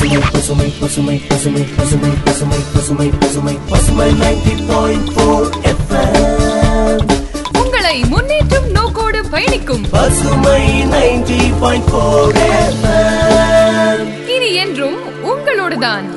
உங்களை முன்னேற்றும் நோக்கோடு பயணிக்கும் பசுமை 90.4 FM இனி என்றும் உங்களோடுதான்.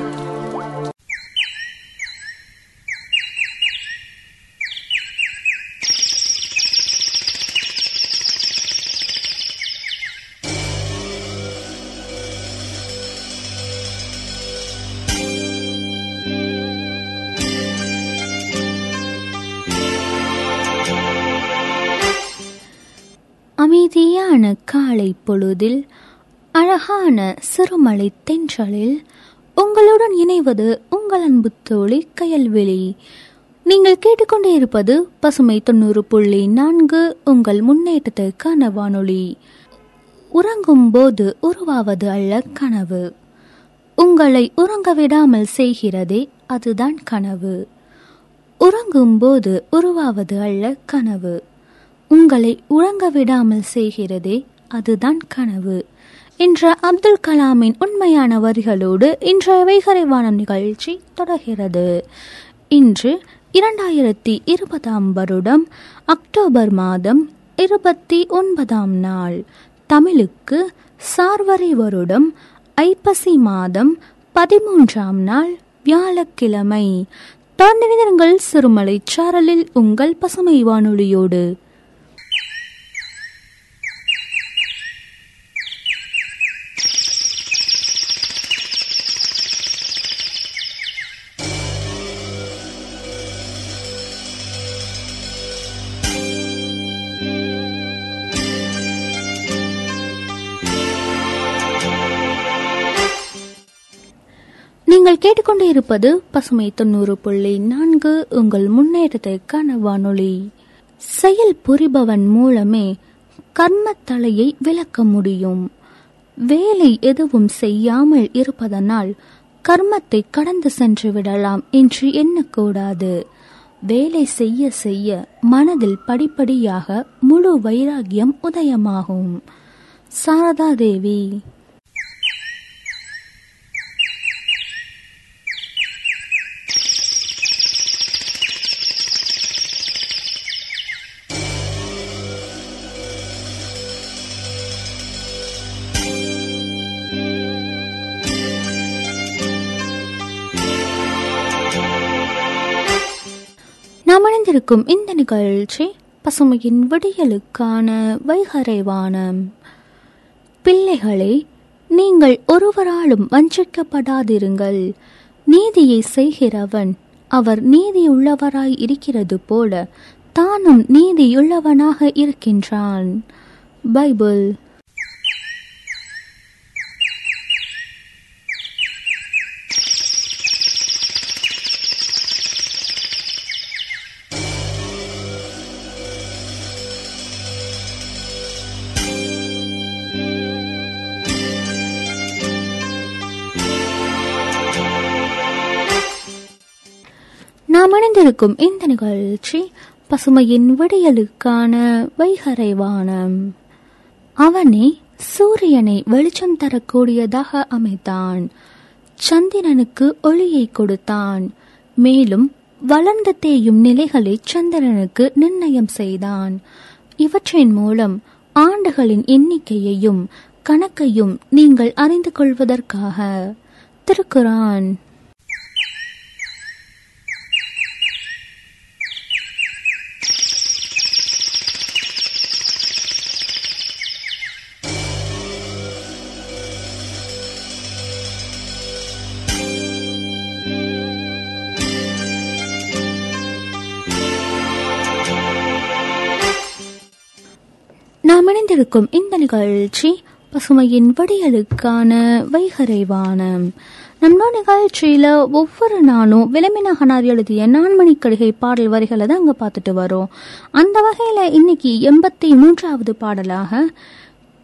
அமைதியான காலை பொழுதில் அழகான சிறுமலை தென்றலில் உங்களுடன் இணைவது உங்கள் அன்பு தோழி கயல்வெளி. நீங்கள் கேட்டுக்கொண்டே இருப்பது பசுமை 90.4 உங்கள் முன்னேற்றத்திற்கான வானொலி. உறங்கும் போது உருவாவது அல்ல கனவு, உங்களை உறங்க விடாமல் செய்கிறதே அதுதான் கனவு. உறங்கும் போது உருவாவது அல்ல கனவு, உங்களை உறங்க விடாமல் செய்கிறதே அதுதான் கனவு என்ற அப்துல் கலாமின் உண்மையான வரிகளோடு இன்றைய வைகரைவான நிகழ்ச்சி தொடர்கிறது. இன்று 2020 அக்டோபர் மாதம் 29 நாள். தமிழுக்கு சார்வரி வருடம் ஐப்பசி மாதம் 13 நாள் வியாழக்கிழமை. தொடர்ந்து விதங்கள் சிறுமலை சாரலில் உங்கள் பசுமை வானொலியோடு. நீங்கள் கேட்டுக்கொண்டே இருப்பது பசுமை 90.4 உங்கள் முன்னேற்றத்திற்கான வானொலி. செயல் புரிபவன் மூலமே கர்ம தலையை விளக்க முடியும். வேலை எதுவும் செய்யாமல் இருப்பதனால் கர்மத்தை கடந்து சென்று விடலாம் என்று எண்ணக்கூடாது. வேலை செய்ய செய்ய மனதில் படிப்படியாக முழு வைராகியம் உதயமாகும். சாரதா தேவி. நாம் அணிந்திருக்கும் இந்த நிகழ்ச்சி பசுமையின் விடியலுக்கான வைகரைவானம். பிள்ளைகளே, நீங்கள் ஒருவராலும் வஞ்சிக்கப்படாதிருங்கள். நீதியை செய்கிறவன் அவர் நீதியுள்ளவராய் இருக்கிறது போல தானும் நீதியுள்ளவனாக இருக்கின்றான். பைபிள். நாம் அணிந்திருக்கும் இந்த நிகழ்ச்சி பசுமையின் விடியலுக்கான வைகரைவானம். அவனே சூரியனை வெளிச்சம் தரக்கூடியதாக அமைத்தான், சந்திரனுக்கு ஒளியை கொடுத்தான், மேலும் வளர்ந்த தேயும் நிலைகளை சந்திரனுக்கு நிர்ணயம் செய்தான். இவற்றின் மூலம் ஆண்டுகளின் எண்ணிக்கையையும் கணக்கையும் நீங்கள் அறிந்து கொள்வதற்காக. திருக்குரான். இருக்கும் இந்த நிகழ்ச்சி பசுமையின் விடியலுக்கான வைகரைவானம். நம்மளோட நிகழ்ச்சியில ஒவ்வொரு நாளும் விளம்பினாகனார் எழுதிய நான்மணி கடிகை பாடல் வரிகளை தான் அங்க பார்த்துட்டு வரோம். அந்த வகையில இன்னைக்கு 83வது பாடலாக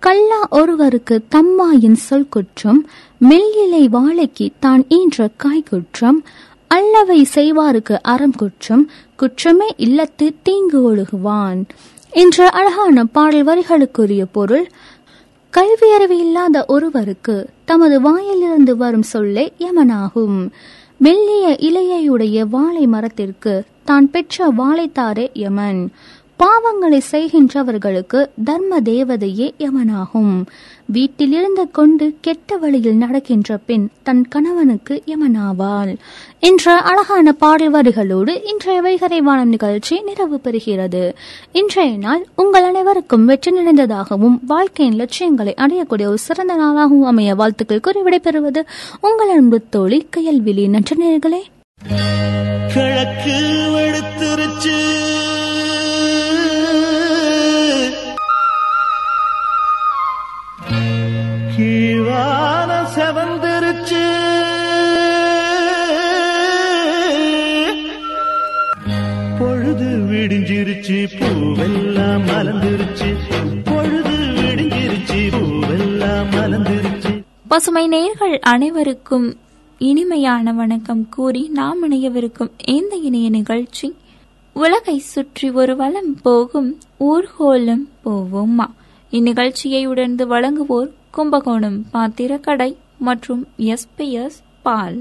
கல்லா ஒருவருக்கு தம்மாயின் சொல் குற்றம், மெல்லிலை வாழைக்கு தான் ஈன்ற காய் குற்றம், அல்லவை செய்வாருக்கு அறம் குற்றம், குற்றமே இல்லத்து தீங்கு ஒழுகுவான் என்ற அழகான பாடல் வரிகளுக்குரிய பொருள் கல்வியறிவு இல்லாத ஒருவருக்கு தமது வாயிலிருந்து வரும் சொல்லே யமனாகும். மெல்லிய இலையுடைய வாழை மரத்திற்கு தான் பெற்ற வாழைத்தாரே யமன். பாவங்களை செய்கின்றவர்களுக்கு தர்ம தேவதையே யமனாகும். வீட்டிலிருந்து கொண்டு கெட்ட வழியில் நடக்கின்ற பின் தன் கணவனுக்கு யமனாவாள். என்ற அழகான பாடல் வரிகளோடு இன்றைய வைகரைவாணம் நிகழ்ச்சி நிறைவு பெறுகிறது. இன்றைய நாள் உங்கள் அனைவருக்கும் வெற்றி நிறைந்ததாகவும் வாழ்க்கையின் லட்சியங்களை அடையக்கூடிய ஒரு சிறந்த நாளாகவும் அமைய வாழ்த்துக்கள் கூறி விடைபெறுவது உங்கள் அன்பு தோழி கயல்விழி. நன்றி நேயர்களே. கீழான செவந்திருச்சு பொழுது விடிஞ்சிருச்சு பூவெல்லாம் மலர்ந்திருச்சு. பொழுது விடிஞ்சிருச்சு பூவெல்லாம் மலர்ந்திருச்சு. பசுமை நேயர்கள் அனைவருக்கும் இனிமையான வணக்கம் கூறி நாம் இணையவிருக்கும் இந்த இணைய நிகழ்ச்சி உலகை சுற்றி ஒரு வலம் போகும் ஊர்கோலம் போவோமா. இந்நிகழ்ச்சியை உடர்ந்து வழங்குவோர் கும்பகோணம் பாத்திரக்கடை மற்றும் எஸ்பிஎஸ் பால்.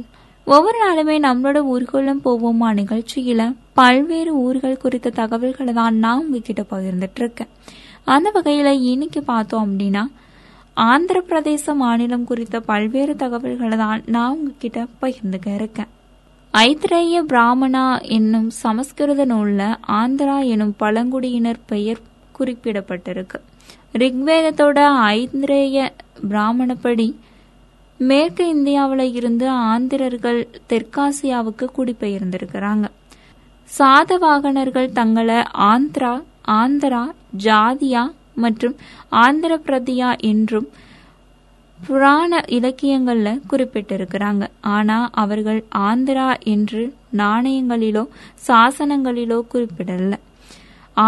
ஒவ்வொரு நாளுமே நம்மளோட ஊர்கோலம் போவோமா நிகழ்ச்சியில பல்வேறு ஊர்கள் குறித்த தகவல்களை தான் நான் உங்ககிட்ட பகிர்ந்துட்டு இருக்கேன். அந்த வகையில இன்னைக்கு பார்த்தோம் அப்படின்னா ஆந்திர பிரதேச மாநிலம் குறித்த பல்வேறு தகவல்களை தான் நான் உங்ககிட்ட பகிர்ந்துக்க இருக்கேன். ஐத்ரேய பிராமணா என்னும் சமஸ்கிருத நூல்ல ஆந்திரா எனும் பழங்குடியினர் பெயர் குறிப்பிடப்பட்டிருக்கு. ரிக்வேதத்தோட ஐந்திரேய பிராமணப்படி மேற்கு இந்தியாவில இருந்து ஆந்திரர்கள் தெற்காசியாவுக்கு குடிபெயர்ந்திருக்கிறாங்க. சாதவாகனர்கள் தங்களை ஆந்திரா ஜாதியா மற்றும் ஆந்திர பிரதியா என்றும் புராண இலக்கியங்கள்ல குறிப்பிட்டிருக்கிறாங்க. ஆனா அவர்கள் ஆந்திரா என்று நாணயங்களிலோ சாசனங்களிலோ குறிப்பிடல.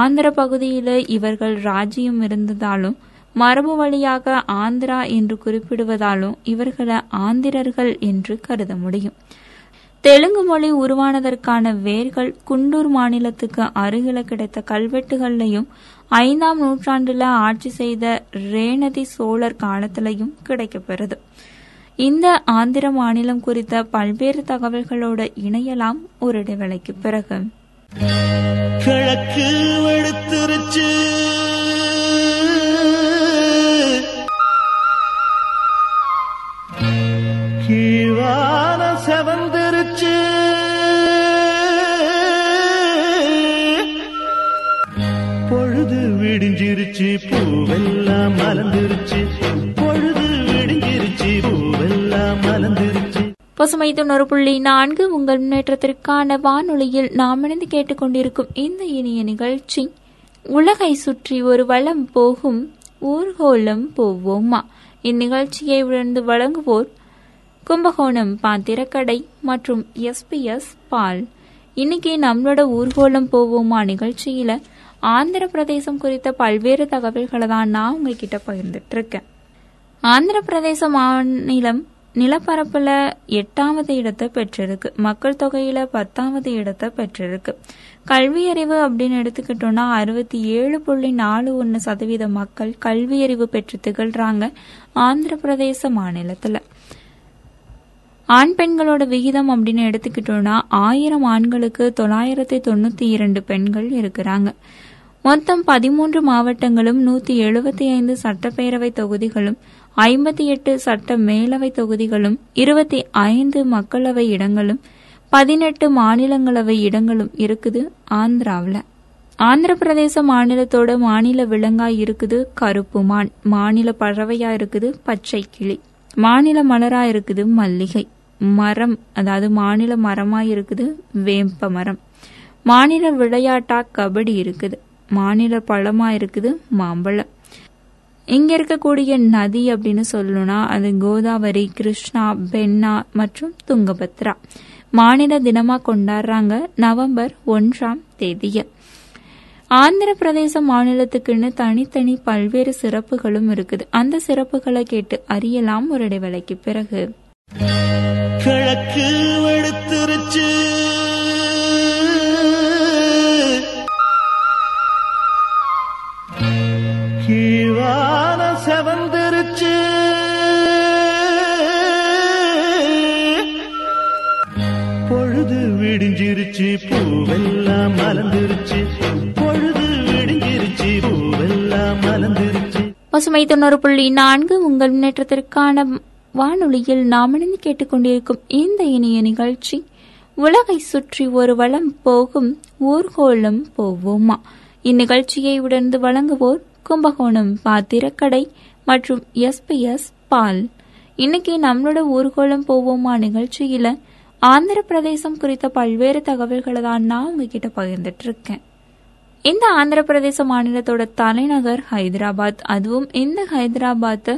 ஆந்திர பகுதியில இவர்கள் ராஜ்யம் இருந்ததாலும் மரபு வழியாக ஆந்திரா என்று குறிப்பிடுவதாலும் இவர்களை ஆந்திரர்கள் என்று கருத முடியும். தெலுங்கு மொழி உருவானதற்கான வேர்கள் குண்டூர் மாநிலத்துக்கு அருகில கிடைத்த கல்வெட்டுகள்லையும் 5ஆம் நூற்றாண்டுல ஆட்சி செய்த ரேணதி சோழர் காலத்திலையும் கிடைக்கப்பெறுது. இந்த ஆந்திர மாநிலம் குறித்த பல்வேறு தகவல்களோடு இணையலாம் ஒரு இடைவேளைக்கு பிறகு. கிழக்கு வெளுத்துருச்சு கீழான செவந்திருச்சு பொழுது விடிஞ்சிருச்சு பூவெல்லாம் மலர்ந்திருச்சு. பொழுது விடிஞ்சிருச்சு பூவெல்லாம் மலர்ந்திருச்சு. பசுமை 90.4 உங்கள் முன்னேற்றத்திற்கான வானொலியில் நாம் இணைந்து கேட்டுக்கொண்டிருக்கும் இந்த இனிய நிகழ்ச்சி உலகை சுற்றி ஒரு வலம் போகும் ஊர்கோலம் போவோமா. இந்நிகழ்ச்சியை உணர்ந்து வழங்குவோர் கும்பகோணம் பாத்திரக்கடை மற்றும் எஸ்பிஎஸ் பால். இன்னைக்கு நம்மளோட ஊர்கோலம் போவோமா நிகழ்ச்சியில ஆந்திர பிரதேசம் குறித்த பல்வேறு தகவல்களை தான் நான் உங்ககிட்ட பகிர்ந்துட்டு இருக்கேன். ஆந்திர பிரதேச மாநிலம் நிலப்பரப்புல 8வது இடத்தை பெற்றிருக்கு. மக்கள் தொகையில 10வது இடத்தை பெற்றிருக்கு. கல்வியறிவு அப்படின்னு எடுத்துக்கிட்டோம்னா 67.41% மக்கள் கல்வியறிவு பெற்று திகழ்றாங்க ஆந்திர பிரதேச மாநிலத்துல. ஆண் பெண்களோட விகிதம் அப்படின்னு எடுத்துக்கிட்டோம்னா 1000 ஆண்களுக்கு 992 பெண்கள் இருக்கிறாங்க. மொத்தம் 13 மாவட்டங்களும் 175 சட்டப்பேரவை தொகுதிகளும் 58 சட்ட மேலவை தொகுதிகளும் 25 மக்களவை இடங்களும் 18 மாநிலங்களவை இடங்களும் இருக்குது ஆந்திராவில். ஆந்திர பிரதேச மாநிலத்தோட மாநில விலங்கா இருக்குது கருப்பு மான். மாநில பறவையா இருக்குது பச்சை கிளி. மாநில மலரா இருக்குது மல்லிகை மரம். அதாவது மாநில மரமா இருக்குது வேப்ப மரம். மாநில விளையாட்டா கபடி இருக்குது. மாநில பழமா இருக்குது மாம்பழம். இங்க இருக்கக்கூடிய நதி அப்படின்னு சொல்லணும்னா அது கோதாவரி, கிருஷ்ணா, பென்னா மற்றும் துங்கபத்ரா. மாநில தினமா கொண்டாடுறாங்க நவம்பர் 1ஆம் தேதிய. ஆந்திர பிரதேச மாநிலத்துக்குன்னு தனித்தனி பல்வேறு சிறப்புகளும் இருக்குது. அந்த சிறப்புகளை கேட்டு அறியலாம் ஒரு இடைவேளைக்கு பிறகு. கிழக்கு வெளுத்துருச்சு கீழான செவந்திருச்சு விடிஞ்சிருச்சு, பூவெல்லாம் மலர்ந்துருச்சு, பொழுது விடிஞ்சிருச்சு, பூவெல்லாம் மலர்ந்துருச்சு. பசுமை 90.4 உங்கள் முன்னேற்றத்திற்கான வானொலியில் நாம் இணைந்து கேட்டுக்கொண்டிருக்கும் இந்த இணைய நிகழ்ச்சி உலகை சுற்றி ஒரு வளம் போகும் ஊர்கோலம் போவோமா. இந்நிகழ்ச்சியை உடனே வழங்குவோர் கும்பகோணம் பாத்திரக்கடை மற்றும் SPS பால். இன்னைக்கு நம்மளோட ஊர்கோலம் போவோமா நிகழ்ச்சியில ஆந்திர பிரதேசம் குறித்த பல்வேறு தகவல்களை தான் நான் உங்ககிட்ட பகிர்ந்துட்டு இருக்கேன். இந்த ஆந்திர பிரதேச மாநிலத்தோட தலைநகர் ஹைதராபாத். அதுவும் இந்த ஹைதராபாத்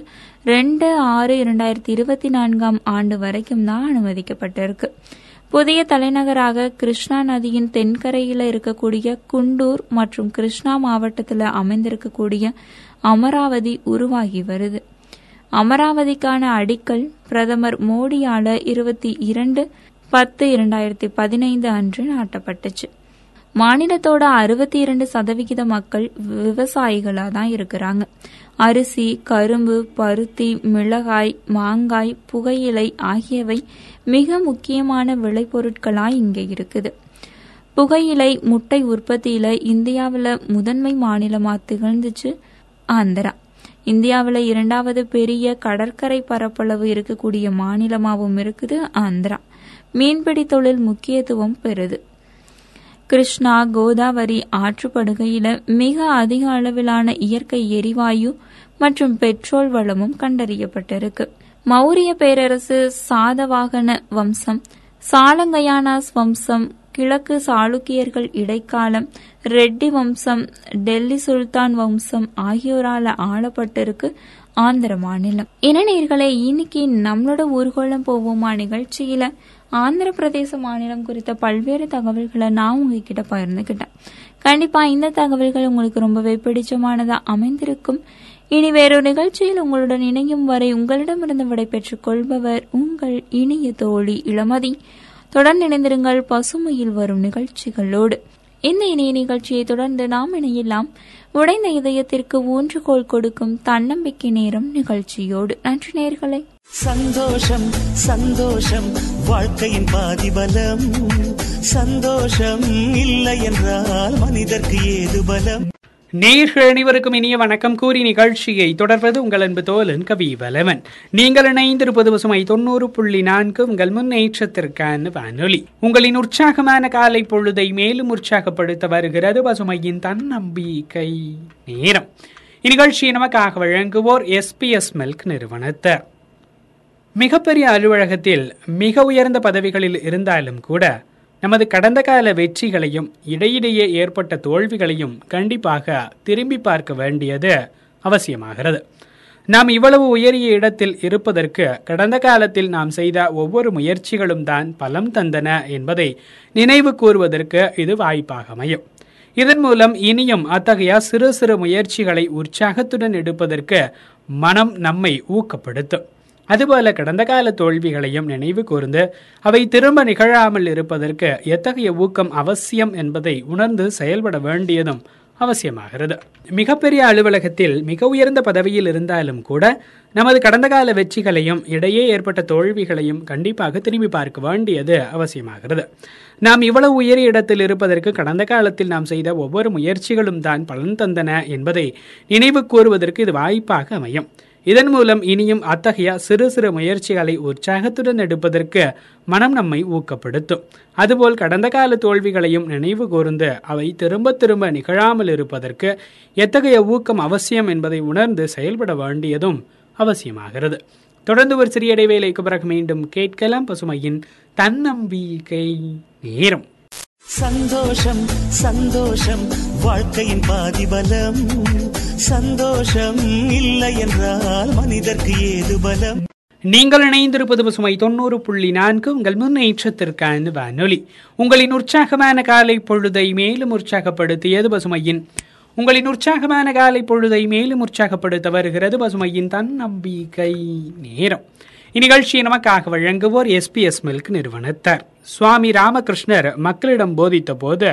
2/6/2024 வரைக்கும் தான் அனுமதிக்கப்பட்டிருக்கு. புதிய தலைநகராக கிருஷ்ணா நதியின் தென்கரையில இருக்கக்கூடிய குண்டூர் மற்றும் கிருஷ்ணா மாவட்டத்தில் அமைந்திருக்கக்கூடிய அமராவதி உருவாகி வருது. அமராவதிக்கான அடிக்கல் பிரதமர் மோடியால 22/10/2015 அன்று நாட்டப்பட்டுச்சு. மாநிலத்தோட 62% மக்கள் விவசாயிகளா தான் இருக்கிறாங்க. அரிசி, கரும்பு, பருத்தி, மிளகாய், மாங்காய், புகையிலை ஆகியவை மிக முக்கியமான விளைபொருட்களா இங்க இருக்குது. புகையிலை முட்டை உற்பத்தியில இந்தியாவில் முதன்மை மாநிலமா திகழ்ந்துச்சு ஆந்திரா. இந்தியாவில் 2வது பெரிய கடற்கரை பரப்பளவு இருக்கக்கூடிய மாநிலமாகவும் இருக்குது ஆந்திரா. மீன்பிடி தொழில் முக்கியத்துவம் பெறுது. கிருஷ்ணா கோதாவரி ஆற்றுப்படுகையில மிக அதிக அளவிலான இயற்கை எரிவாயு மற்றும் பெட்ரோல் வளமும் கண்டறியப்பட்டிருக்கு. மௌரிய பேரரசு, சாதவாகன வம்சம், சாலங்கயானாஸ் வம்சம், கிழக்கு சாளுக்கியர்கள் இடைக்காலம், ரெட்டி வம்சம், டெல்லி சுல்தான் வம்சம் ஆகியோரால ஆளப்பட்டிருக்கு ஆந்திர மாநிலம். இணைநேயர்களே, இன்னைக்கு நம்மளோட ஊர்கோலம் போவோமா நிகழ்ச்சியில ஆந்திர பிரதேச மாநிலம் குறித்த பல்வேறு தகவல்களை நான் உங்ககிட்ட பகிர்ந்துக்கிட்டேன். கண்டிப்பா இந்த தகவல்கள் உங்களுக்கு ரொம்பவே பிடிச்சமானதா அமைந்திருக்கும். இனி வேறொரு நிகழ்ச்சியில் உங்களுடன் இணையும் வரை உங்களிடமிருந்து விடை பெற்றுக் கொள்பவர் உங்கள் இனிய தோழி இளமதி. தொடர்ந்து இணைந்திருங்கள் பசுமையில் வரும் நிகழ்ச்சிகளோடு. இந்த இணைய நிகழ்ச்சியை தொடர்ந்து நாம் இணையலாம் உடைந்த இதயத்திற்கு ஊன்றுகோல் கொடுக்கும் தன்னம்பிக்கை நேரம் நிகழ்ச்சியோடு. நன்றி நேயர்களே. சந்தோஷம் சந்தோஷம் வாழ்க்கையின் பாதிபலம். சந்தோஷம் இல்லை என்றால் மனிதர்க்கு ஏது பலம். நேயர்கள் அனைவருக்கும் இனிய வணக்கம் கூறி நிகழ்ச்சியை தொடர்வது உங்கள் அன்பு தோழன் கவி வலவன். நீங்கள் இணைந்திருப்பது பசுமை 90.4 உங்கள் முன்னேற்றத்திற்கான வானொலி. உங்களின் உற்சாகமான காலை பொழுதை மேலும் உற்சாகப்படுத்த வருகிறது பசுமையின் தன்னம்பிக்கை நேரம். இந்நிகழ்ச்சியை நமக்காக வழங்குவோர் SPS மில்க் நிறுவனத்தர். மிகப்பெரிய அலுவலகத்தில் மிக உயர்ந்த பதவிகளில் இருந்தாலும் கூட நமது கடந்த கால வெற்றிகளையும் இடையிடையே ஏற்பட்ட தோல்விகளையும் கண்டிப்பாக திரும்பி பார்க்க வேண்டியது அவசியமாகிறது. நாம் இவ்வளவு உயரிய இடத்தில் இருப்பதற்கு கடந்த காலத்தில் நாம் செய்த ஒவ்வொரு முயற்சிகளும் தான் பலம் தந்தன என்பதை நினைவு கூறுவதற்கு இது வாய்ப்பாக அமையும். இதன் மூலம் இனியும் அத்தகைய சிறு சிறு முயற்சிகளை உற்சாகத்துடன் எடுப்பதற்கு மனம் நம்மை ஊக்கப்படுத்தும். அதுபோல கடந்த கால தோல்விகளையும் நினைவு கூர்ந்து அவை திரும்ப நிகழாமல் இருப்பதற்கு எத்தகைய ஊக்கம் அவசியம் என்பதை உணர்ந்து செயல்பட வேண்டியதும் அவசியமாகிறது. மிகப்பெரிய அலுவலகத்தில் மிக உயர்ந்த பதவியில் இருந்தாலும் கூட நமது கடந்த கால வெற்றிகளையும் இடையே ஏற்பட்ட தோல்விகளையும் கண்டிப்பாக திரும்பி பார்க்க வேண்டியது அவசியமாகிறது. நாம் இவ்வளவு உயரிய இடத்தில் இருப்பதற்கு கடந்த காலத்தில் நாம் செய்த ஒவ்வொரு முயற்சிகளும் தான் பலன் தந்தன என்பதை நினைவு கூறுவதற்கு இது வாய்ப்பாக அமையும். இதன் மூலம் இனியும் அத்தகைய சிறு சிறு முயற்சிகளை உற்சாகத்துடன் எடுப்பதற்கு மனம் நம்மை ஊக்கப்படுத்தும். அதுபோல் கடந்த கால தோல்விகளையும் நினைவு கூர்ந்து அவை திரும்ப திரும்ப நிகழாமல் இருப்பதற்கு எத்தகைய ஊக்கம் அவசியம் என்பதை உணர்ந்து செயல்பட வேண்டியதும் அவசியமாகிறது. தொடர்ந்து ஒரு சிறிய இடைவேளைக்கு பிறகு மீண்டும் கேட்கலாம் பசுமையின் தன்னம்பிக்கை நேரம். சந்தோஷம் சந்தோஷம் வாழ்க்கையின் பாதிபலம். சந்தோஷம் இல்லை என்றால் மனிதர்க்கு ஏது பலம். நீங்கள் இணைந்திருப்பது பசுமை 90.4 உங்கள் முன்னேற்றத்திற்கான வானொலி. உங்களின் உற்சாகமான காலை பொழுதை மேலும் உற்சாகப்படுத்தியது பசுமையின் வருகிறது பசுமையின் தன்னம்பிக்கை நேரம். இந்நிகழ்ச்சியை நமக்காக வழங்குவோர் SPS மில்க் நிறுவனத்தார். சுவாமி ராமகிருஷ்ணர் மக்களிடம் போதித்த போது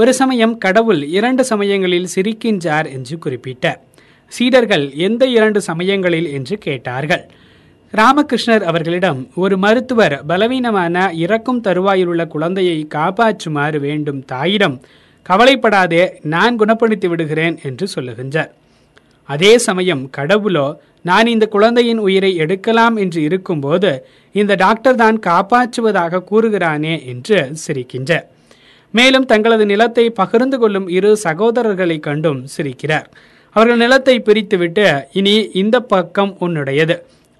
ஒரு சமயம் கடவுள் 2 சமயங்களில் சிரிக்கின்றார் என்று குறிப்பிட்டார். சீடர்கள் எந்த 2 சமயங்களில் என்று கேட்டார்கள். ராமகிருஷ்ணர் அவர்களிடம் ஒரு மருத்துவர் பலவீனமான இறக்கும் தருவாயிலுள்ள குழந்தையை காப்பாற்றுமாறு வேண்டும் தாயிடம் கவலைப்படாதே நான் குணப்படுத்தி விடுகிறேன் என்று சொல்லுகின்றார். அதே சமயம் கடவுளோ நான் இந்த குழந்தையின் உயிரை எடுக்கலாம் என்று இருக்கும்போது இந்த டாக்டர் தான் காப்பாற்றுவதாக கூறுகிறானே என்று சிரிக்கின்றார். மேலும் தங்களது நிலத்தை பகிர்ந்து கொள்ளும் இரு சகோதரர்களை கண்டும் சிரிக்கிறார். அவர்கள் நிலத்தை பிரித்துவிட்டு இனி இந்த பக்கம் உன்னுடையது,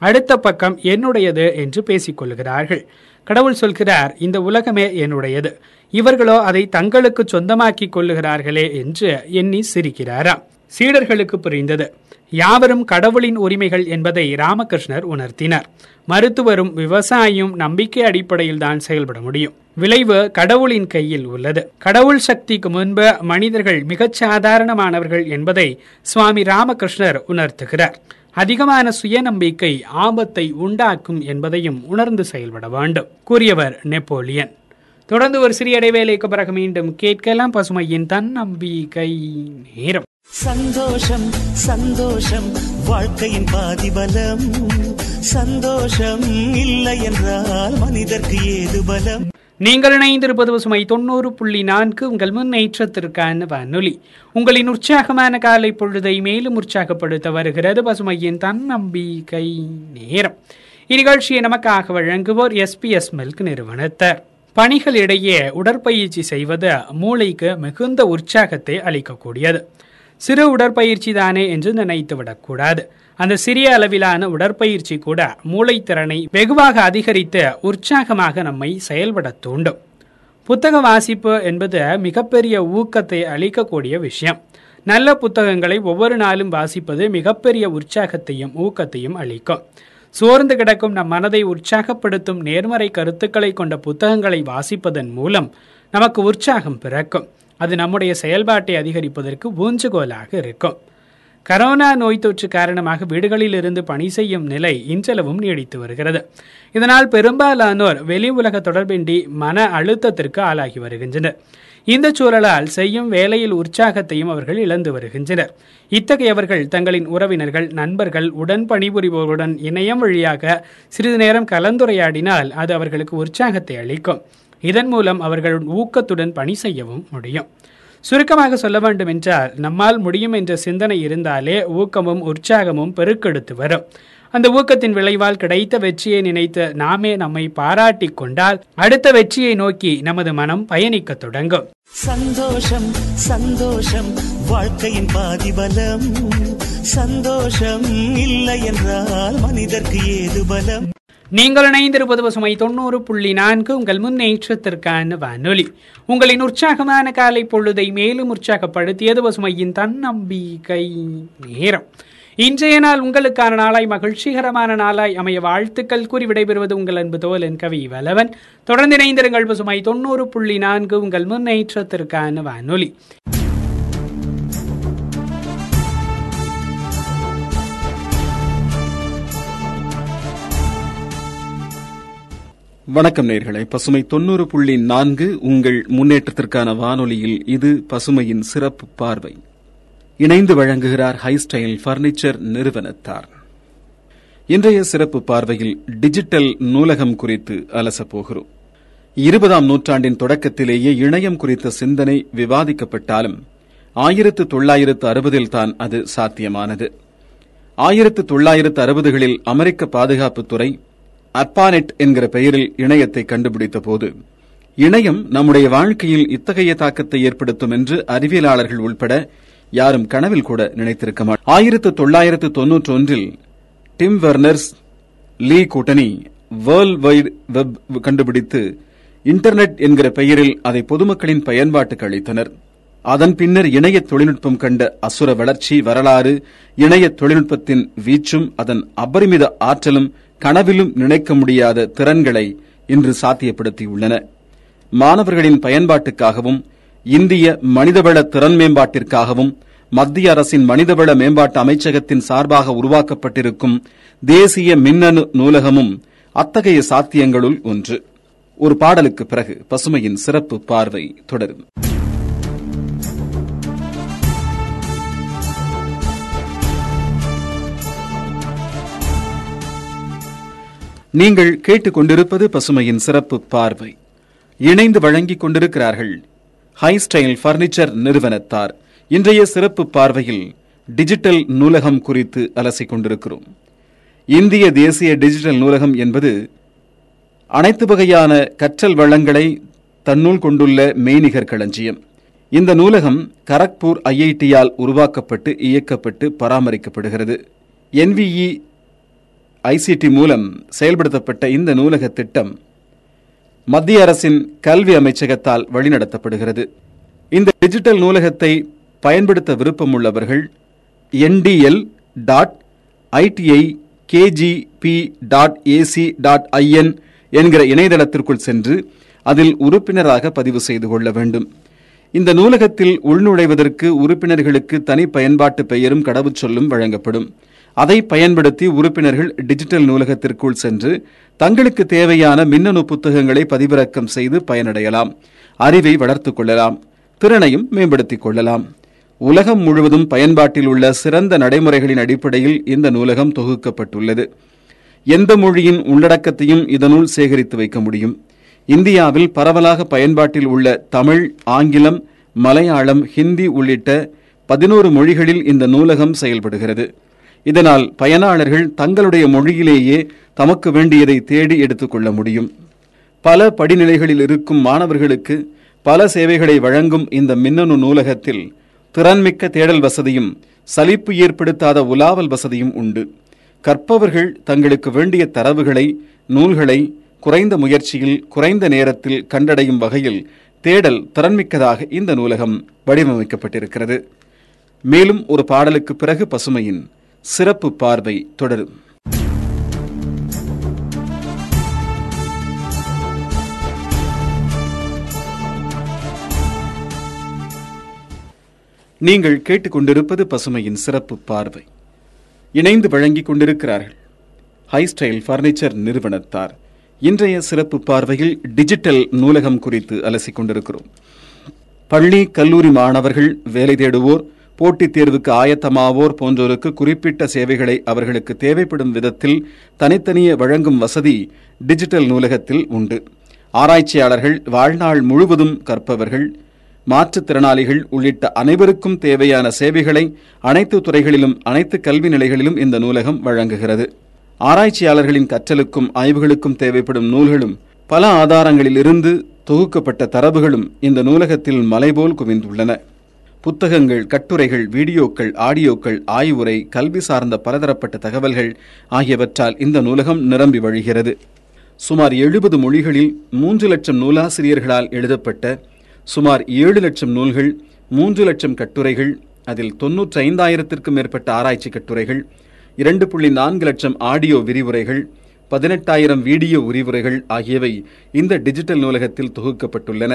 அடுத்த பக்கம் என்னுடையது என்று பேசிக்கொள்கிறார்கள். கடவுள் சொல்கிறார், இந்த உலகமே என்னுடையது, இவர்களோ அதை தங்களுக்கு சொந்தமாக்கி கொள்ளுகிறார்களே என்று எண்ணி சிரிக்கிறாராம். சீடர்களுக்கு புரிந்தது. யாவரும் கடவுளின் உரிமைகள் என்பதை ராமகிருஷ்ணர் உணர்த்தினார். மருத்துவரும் விவசாயியும் நம்பிக்கை அடிப்படையில் தான் செயல்பட முடியும். விளைவு கடவுளின் கையில் உள்ளது. கடவுள் சக்திக்கு முன்பு மனிதர்கள் மிகச் சாதாரணமானவர்கள் என்பதை சுவாமி ராமகிருஷ்ணர் உணர்த்துகிறார். அதிகமான சுயநம்பிக்கை ஆபத்தை உண்டாக்கும் என்பதையும் உணர்ந்து செயல்பட வேண்டும் கூறியவர் நெப்போலியன். தொடர்ந்து ஒரு சிறிய இடைவேளைக்கு பிறகு மீண்டும் கேட்கலாம் பசுமையின் தன்னம்பிக்கை நேரம். சந்தோஷம் சந்தோஷம் வாழ்க்கையின் பாதிபலம், சந்தோஷம் இல்லை என்றால் மனிதர்க்கு ஏது பலம். நீங்கள் இணைந்திருப்பது பசுமை 90.4 உங்கள் முன்னேற்றத்திற்கான வானொலி. உங்களின் உற்சாகமான காலை பொழுதை மேலும் உற்சாகப்படுத்த வருகிறது பசுமையின் தன்னம்பிக்கை நேரம். இந்நிகழ்ச்சியை நமக்காக வழங்குவோர் SPS மில்க் நிறுவனத்தார். பணிகளிடையே உடற்பயிற்சி செய்வது மூளைக்கு மிகுந்த உற்சாகத்தை அளிக்கக்கூடியது. சிறு உடற்பயிற்சி தானே என்று நினைத்து விடக்கூடாது. அந்த சிறிய அளவிலான உடற்பயிற்சி கூட மூளை திறனை வெகுவாக அதிகரித்து உற்சாகமாக நம்மை செயல்பட தூண்டும். புத்தக வாசிப்பு என்பது மிகப்பெரிய ஊக்கத்தை அளிக்கக்கூடிய விஷயம். நல்ல புத்தகங்களை ஒவ்வொரு நாளும் வாசிப்பது மிகப்பெரிய உற்சாகத்தையும் ஊக்கத்தையும் அளிக்கும். சோர்ந்து கிடக்கும் நம் மனதை உற்சாகப்படுத்தும் நேர்மறை கருத்துக்களை கொண்ட புத்தகங்களை வாசிப்பதன் மூலம் நமக்கு உற்சாகம் பிறக்கும். அது நம்முடைய செயல்பாட்டை அதிகரிப்பதற்கு ஊன்றுகோலாக இருக்கும். கரோனா நோய் தொற்று காரணமாக வீடுகளில் இருந்து பணி செய்யும் நிலை இன்றளவும் நீடித்து வருகிறது. இதனால் பெரும்பாலானோர் வெளி உலக தொடர்பின்றி மன அழுத்தத்திற்கு ஆளாகி வருகின்றனர். இந்த சூழலால் செய்யும் வேலையில் உற்சாகத்தையும் அவர்கள் இழந்து வருகின்றனர். இத்தகையவர்கள் தங்களின் உறவினர்கள், நண்பர்கள், உடன் பணிபுரிபவர்களுடன் இணையம் வழியாக சிறிது நேரம் கலந்துரையாடினால் அது அவர்களுக்கு உற்சாகத்தை அளிக்கும். இதன் மூலம் அவர்களுடன் ஊக்கத்துடன் பணி செய்யவும் முடியும். சுருக்கமாக சொல்ல வேண்டும் என்றால், நம்மால் முடியும் என்ற சிந்தனை இருந்தாலே ஊக்கமும் உற்சாகமும் பெருக்கெடுத்து வரும். அந்த ஊக்கத்தின் விளைவால் கிடைத்த வெற்றியை நினைத்து நாமே நம்மை பாராட்டி கொண்டால் அடுத்த வெற்றியை நோக்கி நமது மனம் பயணிக்க தொடங்கும். சந்தோஷம் சந்தோஷம் வாழ்க்கையின் பாதிபலம், சந்தோஷம் இல்லை என்றால் மனிதர்க்கு ஏது பலம். நீங்கள் இணைந்திருப்பது பசுமை 90.4 உங்கள் முன்னேற்றத்திற்கான வானொலி. உங்களின் உற்சாகமான காலை பொழுதை மேலும் உற்சாகப்படுத்தியது பசுமையின் தன்னம்பிக்கை நேரம். இன்றைய நாள் உங்களுக்கான நாளாய், மகிழ்ச்சிகரமான நாளாய் அமைய வாழ்த்துக்கள் கூறி விடைபெறுவது உங்கள் அன்பு தோழன் கவி வலவன். தொடர்ந்து இணைந்திருங்கள் பசுமை 90.4 உங்கள் முன்னேற்றத்திற்கான வானொலி. வணக்கம் நேயர்களே, பசுமை 90.4 உங்கள் முன்னேற்றத்திற்கான வானொலியில் இது பசுமையின் சிறப்பு பார்வை. இணைந்து வழங்குகிறார் ஹைஸ்டைல் பர்னிச்சர் நிறுவனத்தார். இன்றைய சிறப்பு பார்வையில் டிஜிட்டல் நூலகம் குறித்து அலசப்போகிறோம். 20ஆம் நூற்றாண்டின் தொடக்கத்திலேயே இணையம் குறித்த சிந்தனை விவாதிக்கப்பட்டாலும் 1960 தான் அது சாத்தியமானது. 1960களில் அமெரிக்க பாதுகாப்புத்துறை அப்பானெட் என்கிற பெயரில் இணையத்தை கண்டுபிடித்த போது இணையம் நம்முடைய வாழ்க்கையில் இத்தகைய தாக்கத்தை ஏற்படுத்தும் என்று அறிவியலாளர்கள் உள்பட யாரும் கனவில் கூட நினைத்திருக்க மாட்டார். 1991 டிம் வெர்னர்ஸ் லீ கூட்டணி வேர்ல்ட் வைடு வெப் கண்டுபிடித்து இன்டர்நெட் என்கிற பெயரில் அதை பொதுமக்களின் பயன்பாட்டுக்கு அளித்தனர். அதன் பின்னர் இணைய தொழில்நுட்பம் கண்ட அசுர வளர்ச்சி வரலாறு, இணைய தொழில்நுட்பத்தின் வீச்சும் அதன் அபரிமித ஆற்றலும் கனவிலும் நினைக்க முடியாத திறன்களை இன்று சாத்தியப்படுத்தியுள்ளன. மாணவர்களின் பயன்பாட்டுக்காகவும் இந்திய மனிதவள திறன் மேம்பாட்டிற்காகவும் மத்திய அரசின் மனிதவள மேம்பாட்டு அமைச்சகத்தின் சார்பாக உருவாக்கப்பட்டிருக்கும் தேசிய மின்னணு நூலகமும் அத்தகைய சாத்தியங்களுள் ஒன்று. ஒரு பாடலுக்கு பிறகு பசுமையின் சிறப்பு பார்வை தொடரும். நீங்கள் கேட்டுக்கொண்டிருப்பது பசுமையின் சிறப்பு பார்வை. இணைந்து வழங்கிக் கொண்டிருக்கிறார்கள் ஹைஸ்டைல் பர்னிச்சர் நிறுவனத்தார். இன்றைய சிறப்பு பார்வையில் டிஜிட்டல் நூலகம் குறித்து அலசிக் கொண்டிருக்கிறோம். இந்திய தேசிய டிஜிட்டல் நூலகம் என்பது அனைத்து வகையான கற்றல் வளங்களை தன்னுள் கொண்டுள்ள மெய்நிகர் களஞ்சியம். இந்த நூலகம் கரக்பூர் ஐஐடியால் உருவாக்கப்பட்டு இயக்கப்பட்டு பராமரிக்கப்படுகிறது. என்விஇ ஐசிடி மூலம் செயல்படுத்தப்பட்ட இந்த நூலக திட்டம் மத்திய அரசின் கல்வி அமைச்சகத்தால் வழிநடத்தப்படுகிறது. இந்த டிஜிட்டல் நூலகத்தை பயன்படுத்த விருப்பம் உள்ளவர்கள் NDL.ITI.KGP.AC.in என்கிற இணையதளத்திற்குள் சென்று அதில் உறுப்பினராக பதிவு செய்து கொள்ள வேண்டும். இந்த நூலகத்தில் உள்நுழைவதற்கு உறுப்பினர்களுக்கு தனி பயன்பாட்டு பெயரும் கடவுச்சொல்லும் வழங்கப்படும். அதை பயன்படுத்தி உறுப்பினர்கள் டிஜிட்டல் நூலகத்திற்குள் சென்று தங்களுக்கு தேவையான மின்னணு புத்தகங்களை பதிவிறக்கம் செய்து பயனடையலாம், அறிவை வளர்த்து கொள்ளலாம், திறனையும் மேம்படுத்திக் கொள்ளலாம். உலகம் முழுவதும் பயன்பாட்டில் உள்ள சிறந்த நடைமுறைகளின் அடிப்படையில் இந்த நூலகம் தொகுக்கப்பட்டுள்ளது. எந்த மொழியின் உள்ளடக்கத்தையும் இதனுள் சேகரித்து வைக்க முடியும். இந்தியாவில் பரவலாக பயன்பாட்டில் உள்ள தமிழ், ஆங்கிலம், மலையாளம், ஹிந்தி உள்ளிட்ட 11 மொழிகளில் இந்த நூலகம் செயல்படுகிறது. இதனால் பயனாளர்கள் தங்களுடைய மொழியிலேயே தமக்கு வேண்டியதை தேடி எடுத்துக்கொள்ள முடியும். பல படிநிலைகளில் இருக்கும் மாணவர்களுக்கு பல சேவைகளை வழங்கும் இந்த மின்னணு நூலகத்தில் திறன்மிக்க தேடல் வசதியும் சலிப்பு ஏற்படுத்தாத உலாவல் வசதியும் உண்டு. கற்பவர்கள் தங்களுக்கு வேண்டிய தரவுகளை, நூல்களை குறைந்த முயற்சியில் குறைந்த நேரத்தில் கண்டடையும் வகையில் தேடல் திறன்மிக்கதாக இந்த நூலகம் வடிவமைக்கப்பட்டிருக்கிறது. மேலும் ஒரு பாடலுக்கு பிறகு பசுமையின் சிறப்பு பார்வை தொடரும். நீங்கள் கேட்டுக்கொண்டிருப்பது பசுமையின் சிறப்பு பார்வை. இணைந்து வழங்கிக் கொண்டிருக்கிறார்கள் ஹைஸ்டைல் பர்னிச்சர் நிறுவனத்தார். இன்றைய சிறப்பு பார்வையில் டிஜிட்டல் நூலகம் குறித்து அலசிக் கொண்டிருக்கிறோம். பள்ளி கல்லூரி மாணவர்கள், வேலை தேடுவோர், போட்டித் தேர்வுக்கு ஆயத்தமாவோர் போன்றோருக்கு குறிப்பிட்ட சேவைகளை அவர்களுக்கு தேவைப்படும் விதத்தில் தனித்தனியே வழங்கும் வசதி டிஜிட்டல் நூலகத்தில் உண்டு. ஆராய்ச்சியாளர்கள், வாழ்நாள் முழுவதும் கற்பவர்கள், மாற்றுத்திறனாளிகள் உள்ளிட்ட அனைவருக்கும் தேவையான சேவைகளை அனைத்து துறைகளிலும் அனைத்து கல்வி நிலைகளிலும் இந்த நூலகம் வழங்குகிறது. ஆராய்ச்சியாளர்களின் கற்றலுக்கும் ஆய்வுகளுக்கும் தேவைப்படும் நூல்களும் பல ஆதாரங்களிலிருந்து தொகுக்கப்பட்ட தரவுகளும் இந்த நூலகத்தில் மலைபோல் குவிந்துள்ளன. புத்தகங்கள், கட்டுரைகள், வீடியோக்கள், ஆடியோக்கள், ஆய்வுரை, கல்வி சார்ந்த பலதரப்பட்ட தகவல்கள் ஆகியவற்றால் இந்த நூலகம் நிரம்பி வழிகிறது. சுமார் 70 மொழிகளில் 3 லட்சம் நூலாசிரியர்களால் எழுதப்பட்ட சுமார் 7 லட்சம் நூல்கள், 3 லட்சம் கட்டுரைகள், அதில் 95,000 மேற்பட்ட ஆராய்ச்சி கட்டுரைகள், 2.4 லட்சம் ஆடியோ விரிவுரைகள், 18,000 வீடியோ விரிவுரைகள் ஆகியவை இந்த டிஜிட்டல் நூலகத்தில் தொகுக்கப்பட்டுள்ளன.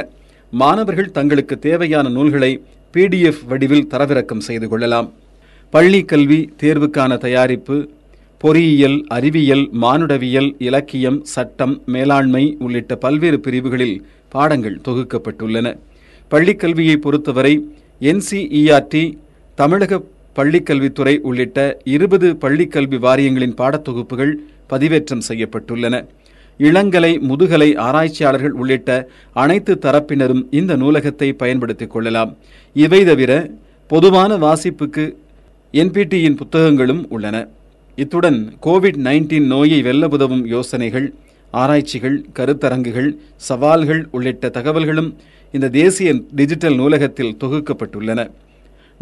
மாணவர்கள் தங்களுக்கு தேவையான நூல்களை PDF வடிவில் தரவிறக்கம் செய்து கொள்ளலாம். பள்ளி கல்வி தேர்வுக்கான தயாரிப்பு, பொறியியல், அறிவியல், மானுடவியல், இலக்கியம், சட்டம், மேலாண்மை உள்ளிட்ட பல்வேறு பிரிவுகளில் பாடங்கள் தொகுக்கப்பட்டுள்ளன. பள்ளிக் கல்வியை பொறுத்தவரை NCERT, தமிழக பள்ளிக்கல்வித்துறை உள்ளிட்ட 20 பள்ளிக்கல்வி வாரியங்களின் பாடத்தொகுப்புகள் பதிவேற்றம் செய்யப்பட்டுள்ளன. இளங்கலை, முதுகலை ஆராய்ச்சியாளர்கள் உள்ளிட்ட அனைத்து தரப்பினரும் இந்த நூலகத்தை பயன்படுத்திக் கொள்ளலாம். இவை தவிர பொதுவான வாசிப்புக்கு NPTயின் புத்தகங்களும் உள்ளன. இத்துடன் COVID-19 நோயை வெல்ல உதவும் யோசனைகள், ஆராய்ச்சிகள், கருத்தரங்குகள், சவால்கள் உள்ளிட்ட தகவல்களும் இந்த தேசிய டிஜிட்டல் நூலகத்தில் தொகுக்கப்பட்டுள்ளன.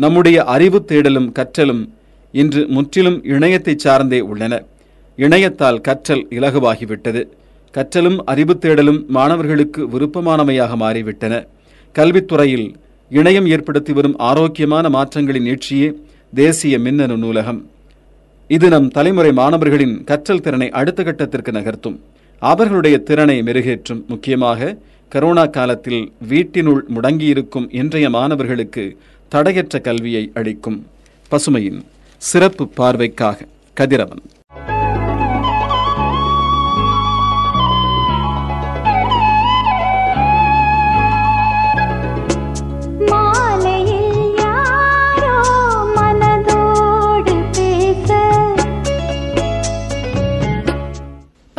நம்முடைய அறிவு தேடலும் கற்றலும் இன்று முற்றிலும் இணையத்தை சார்ந்தே உள்ளன. இணையத்தால் கற்றல் இலகுவாகிவிட்டது. கற்றலும் அறிவு தேடலும் மாணவர்களுக்கு விருப்பமானவையாக மாறிவிட்டன. கல்வித்துறையில் இணையம் ஏற்படுத்தி வரும் ஆரோக்கியமான மாற்றங்களின் நீட்சியே தேசிய மின்னணு நூலகம். இது நம் தலைமுறை மாணவர்களின் கற்றல் திறனை அடுத்த கட்டத்திற்கு நகர்த்தும், அவர்களுடைய திறனை மெருகேற்றும். முக்கியமாக கரோனா காலத்தில் வீட்டினுள் முடங்கியிருக்கும் இன்றைய மாணவர்களுக்கு தடையற்ற கல்வியை அளிக்கும். பசுமையின் சிறப்பு பார்வைக்காக கதிரவன்.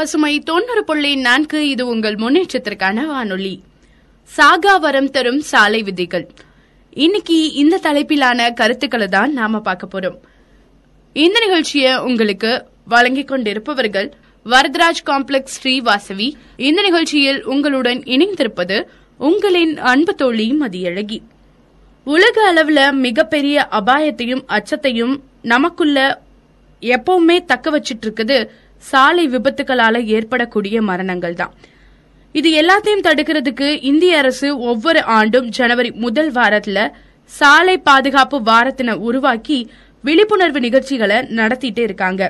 பசுமை 90.4 இது உங்கள் முன்னேற்றத்திற்கான வானொலி. சாகா வரம் தரும் சாலை விதிகள். இன்னைக்கு இந்த தலைப்பிலான கருத்துக்களை தான் நாம பார்க்க போறோம். இந்த நிகழ்ச்சியை உங்களுக்கு வழங்கிக் கொண்டிருப்பவர்கள் வரதராஜ் காம்ப்ளெக்ஸ் ஸ்ரீவாசவி. இந்த நிகழ்ச்சியில் உங்களுடன் இணைந்திருப்பது உங்களின் அன்பு தோழி மதியழகி. உலக அளவுல மிகப்பெரிய அபாயத்தையும் அச்சத்தையும் நமக்குள்ள எப்பவுமே தக்க வச்சிட்டு இருக்குது சாலை விபத்துகளால ஏற்படக்கூடிய மரணங்கள் தான். இது எல்லாத்தையும் தடுக்கிறதுக்கு இந்திய அரசு ஒவ்வொரு ஆண்டும் ஜனவரி 1 சாலை பாதுகாப்பு வாரத்தினை உருவாக்கி விழிப்புணர்வு நிகழ்ச்சிகளை நடத்திட்டு இருக்காங்க.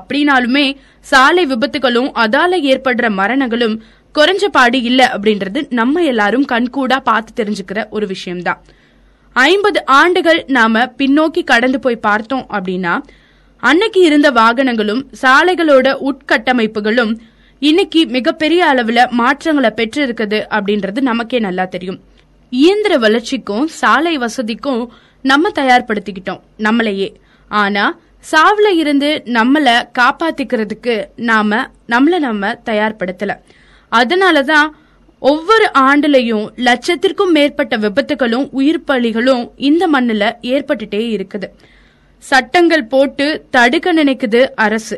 அப்படின்னாலுமே சாலை விபத்துகளும் அதால ஏற்படுற மரணங்களும் குறைஞ்ச பாடு இல்ல அப்படின்றது நம்ம எல்லாரும் கண்கூடா பார்த்து தெரிஞ்சுக்கிற ஒரு விஷயம்தான். 50 ஆண்டுகள் நாம பின்னோக்கி கடந்து போய் பார்த்தோம் அப்படின்னா அன்னைக்கு இருந்த வாகனங்களும் சாலைகளோட உட்கட்டமைப்புகளும் இன்னைக்கு மிகப்பெரிய அளவுல மாற்றங்களை பெற்று இருக்குது அப்படின்றது நமக்கே நல்லா தெரியும். இயந்திர வளர்ச்சிக்கும் சாலை வசதிக்கும் நம்ம தயார்படுத்திக்கிட்டோம் நம்மளையே. ஆனா சாவுல இருந்து நம்மளை காப்பாத்திக்கிறதுக்கு நம்மள தயார்படுத்தல. அதனாலதான் ஒவ்வொரு ஆண்டுலயும் லட்சத்திற்கும் மேற்பட்ட விபத்துகளும் உயிர் பலிகளும் இந்த மண்ணுல ஏற்பட்டுட்டே இருக்குது. சட்டங்கள் போட்டு தடுக்க நினைக்குது அரசு.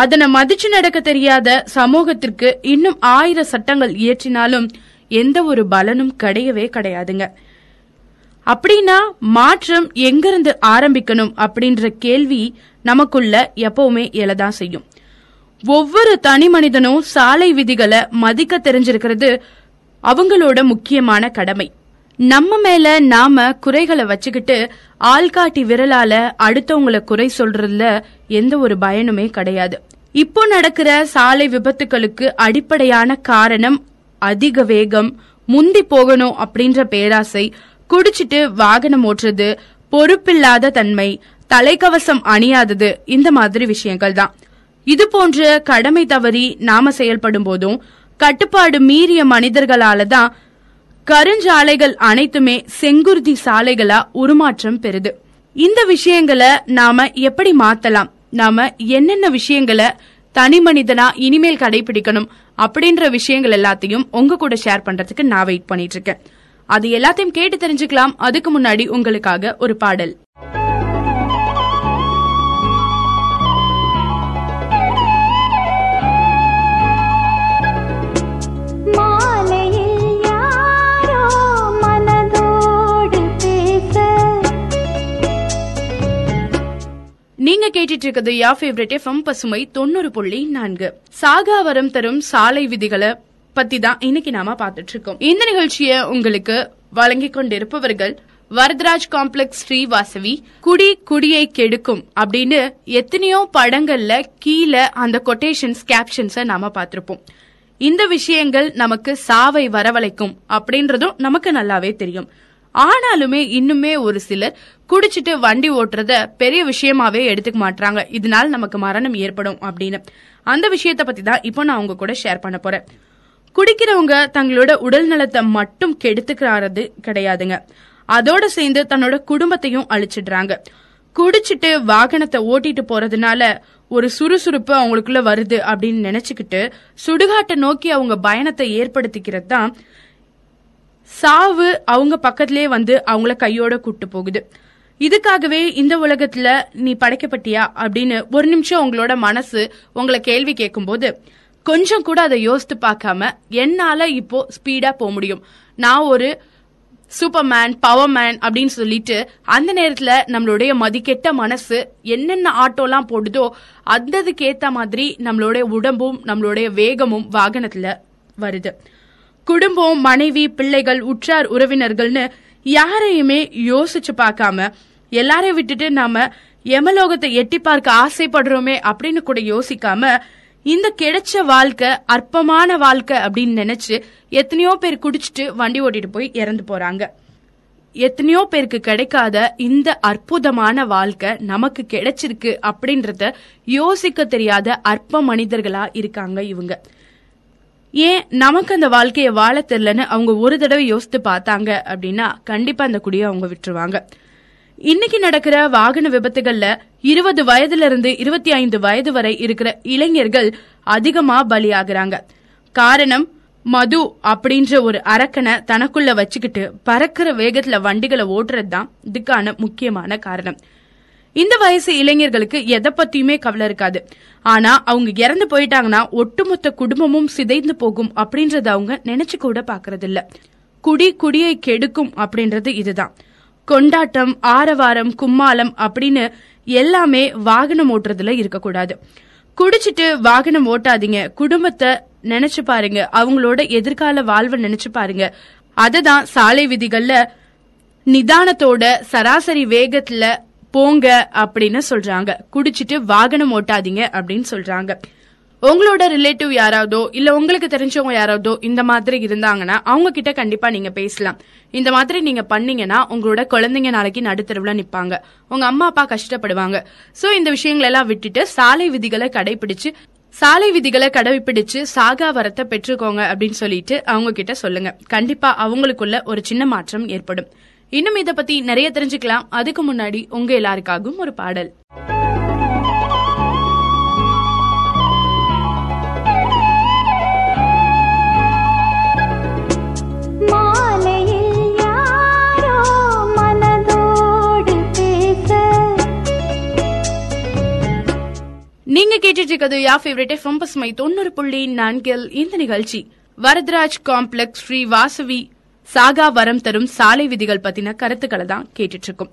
அதனை மதிச்சு நடக்க தெரியாத சமூகத்திற்கு இன்னும் 1000 சட்டங்கள் இயற்றினாலும் எந்த ஒரு பலனும் கிடையவே கிடையாதுங்க. அப்படின்னா மாற்றம் எங்கிருந்து ஆரம்பிக்கணும் அப்படின்ற கேள்வி நமக்குள்ள எப்பவுமே எழதான் செய்யும். ஒவ்வொரு தனி மனிதனும் சாலை விதிகளை மதிக்க தெரிஞ்சிருக்கிறது அவங்களோட முக்கியமான கடமை. நம்ம மேல நாம குறைகளை வச்சுக்கிட்டு ஆள்காட்டி விரலால அடுத்தவங்களை குறை சொல்றதுல எந்த ஒரு பயனுமே கிடையாது. இப்போ நடக்கிற சாலை விபத்துகளுக்கு அடிப்படையான காரணம் அதிக வேகம், முந்தி போகணும் அப்படின்ற பேராசை, குடிச்சிட்டு வாகனம் ஓட்டுறது, பொறுப்பில்லாத தன்மை, தலைக்கவசம் அணியாதது, இந்த மாதிரி விஷயங்கள் தான். இது போன்ற கடமை தவறி நாம செயல்படும் போதும் கட்டுப்பாடு மீறிய மனிதர்களால தான் கருஞ்சாலைகள் அனைத்துமே செங்குருதி சாலைகளா உருமாற்றம் பெறுது. இந்த விஷயங்களை நாம எப்படி மாத்தலாம், நாம என்னென்ன விஷயங்களை தனி மனிதனா இனிமேல் கடைபிடிக்கணும் அப்படின்ற விஷயங்கள் எல்லாத்தையும் உங்க கூட ஷேர் பண்றதுக்கு நான் வெயிட் பண்ணிட்டு இருக்கேன். அது எல்லாத்தையும் கேட்டு தெரிஞ்சுக்கலாம். அதுக்கு முன்னாடி உங்களுக்காக ஒரு பாடல். நீங்க கேட்டுட்டு இருக்கிறது யா ஃபேவரட் எஃப்எம் பசுமை 90.4. சாகா வரம் தரும் சாலை விதிகளை பத்தி தான் இன்னைக்கு நாம பாத்துட்டு இருக்கோம். இந்த நிகழ்ச்சியை உங்களுக்கு வழங்கிக் கொண்டிருப்பவர்கள் வரதராஜ் காம்ப்ளெக்ஸ் ஸ்ரீவாசவி. குடி குடியை கெடுக்கும் அப்படின்னு எத்தனையோ படங்கள்ல கீழே அந்த கொட்டேஷன்ஸ் கேப்ஷன்ஸ நாம பாத்திருப்போம். இந்த விஷயங்கள் நமக்கு சாவை வரவழைக்கும் அப்படின்றதும் நமக்கு நல்லாவே தெரியும். ஆனாலுமே இன்னுமே ஒரு சிலர் குடிச்சிட்டு வண்டி ஓட்டுறத பெரிய விஷயமாவே எடுத்துக்க மாட்டாங்க. இதனால நமக்கு மரணம் ஏற்படும் அப்படின்னு அந்த விஷயத்த பத்தி தான் இப்போ நான் உங்க கூட ஷேர் பண்ண போறேன். குடிக்கிறவங்க தங்களோட உடல் நலத்தை மட்டும் கெடுத்துக்கிறது கிடையாதுங்க, அதோட சேர்ந்து தன்னோட குடும்பத்தையும் அழிச்சிடுறாங்க. குடிச்சிட்டு வாகனத்தை ஓட்டிட்டு போறதுனால ஒரு சுறுசுறுப்பு அவங்களுக்குள்ள வருது அப்படின்னு நினைச்சுக்கிட்டு சுடுகாட்டை நோக்கி அவங்க பயணத்தை ஏற்படுத்திக்கிறது தான் சாவு. அவங்க பக்கத்திலே வந்து அவங்கள கையோட கூட்டு போகுது. இதுக்காகவே இந்த உலகத்துல நீ படைக்கப்பட்டியா அப்படின்னு ஒரு நிமிஷம் உங்களோட மனசு உங்களை கேள்வி கேட்கும் போது கொஞ்சம் கூட அதை யோசித்து பார்க்காம என்னால இப்போ ஸ்பீடா போக முடியும், நான் ஒரு சூப்பர்மேன், பவர்மேன் அப்படின்னு சொல்லிட்டு அந்த நேரத்துல நம்மளுடைய மதிக்கெட்ட மனசு என்னென்ன ஆட்டோலாம் போடுதோ அதுக்கு ஏத்த மாதிரி நம்மளுடைய உடம்பும் நம்மளுடைய வேகமும் வாகனத்துல வருது. குடும்பம், மனைவி, பிள்ளைகள், உற்றார் உறவினர்கள்னு யாரையுமே யோசிச்சு பார்க்காம எல்லாரையும் விட்டுட்டு நாம யமலோகத்தை எட்டி பார்க்க ஆசைப்படுறோமே அப்படின்னு கூட யோசிக்காம இந்த கிடைச்ச வாழ்க்கை அற்பமான வாழ்க்கை அப்படின்னு நினைச்சு எத்தனையோ பேர் குடிச்சிட்டு வண்டி ஓட்டிட்டு போய் இறந்து போறாங்க. எத்தனையோ பேருக்கு கிடைக்காத இந்த அற்புதமான வாழ்க்கை நமக்கு கிடைச்சிருக்கு அப்படின்றத யோசிக்க தெரியாத அற்ப மனிதர்களா இருக்காங்க இவங்க. ஏன் நமக்கு அந்த வாழ்க்கையை வாழ தெரியலன்னு அவங்க ஒரு தடவை யோசித்து பார்த்தாங்க அப்படின்னா கண்டிப்பா அந்த குடியை அவங்க விட்டுருவாங்க. இன்னைக்கு நடக்கிற வாகன விபத்துகள்ல 20 வயதிலிருந்து 25 வயது வரை இருக்கிற இளைஞர்கள் அதிகமா பலியாகிறாங்க. காரணம், மது அப்படின்ற ஒரு அரக்கனை தனக்குள்ள வச்சுக்கிட்டு பறக்கிற வேகத்துல வண்டிகளை ஓட்டுறதுதான் இதுக்கான முக்கியமான காரணம். இந்த வயசு இளைஞர்களுக்கு எதை பத்தியுமே கவலை இருக்காது. ஆனா அவங்க இறந்து போயிட்டாங்கன்னா ஒட்டுமொத்த குடும்பமும் சிதைந்து போகும் அப்படின்றத அவங்க நினைச்சு கூட பாக்குறது இல்ல. குடி குடியை கெடுக்கும் அப்படின்றது இதுதான். கொண்டாட்டம், ஆரவாரம், கும்மாளம் அப்படின்னு எல்லாமே வாகனம் ஓட்டுறதுல இருக்கக்கூடாது. குடிச்சிட்டு வாகனம் ஓட்டாதீங்க. குடும்பத்தை நினைச்சு பாருங்க, அவங்களோட எதிர்கால வாழ்வை நினைச்சு பாருங்க. அததான் சாலை விதிகள்ல நிதானத்தோட சராசரி வேகத்துல போங்க அப்படின்னு சொல்றாங்க. குடிச்சிட்டு வாகனம் ஓட்டாதீங்க அப்படின்னு சொல்றாங்க. உங்களோட ரிலேட்டிவ் யாராவதோ இல்ல உங்களுக்கு தெரிஞ்சவங்க யாராவதோ இந்த மாதிரி இருந்தாங்கன்னா அவங்க கிட்ட கண்டிப்பா நீங்க பேசலாம். இந்த மாதிரி நீங்க பண்ணீங்கன்னா உங்களோட குழந்தைங்க நாளைக்கு நடுத்தருவுல நிப்பாங்க, உங்க அம்மா அப்பா கஷ்டப்படுவாங்க. சோ இந்த விஷயங்கள் எல்லாம் விட்டுட்டு சாலை விதிகளை கடைபிடிச்சு சாகா வரத்தை பெற்றுக்கோங்க அப்படின்னு சொல்லிட்டு அவங்க கிட்ட சொல்லுங்க. கண்டிப்பா அவங்களுக்குள்ள ஒரு சின்ன மாற்றம் ஏற்படும். இன்னும் இதை பத்தி நிறைய தெரிஞ்சுக்கலாம். அதுக்கு முன்னாடி உங்க எல்லாருக்காகவும் ஒரு பாடல். நீங்க கேட்டுட்டு இருக்கிறது யா ஃபேவரட் எஃப்எம் பசுமை 90.4. இந்த நிகழ்ச்சி வரதராஜ் காம்ப்ளெக்ஸ் ஸ்ரீ வாசவி சாகா வரம் தரும் சாலை விதிகள் பத்தின கருத்துக்களை தான் கேட்டுட்டு இருக்கும்.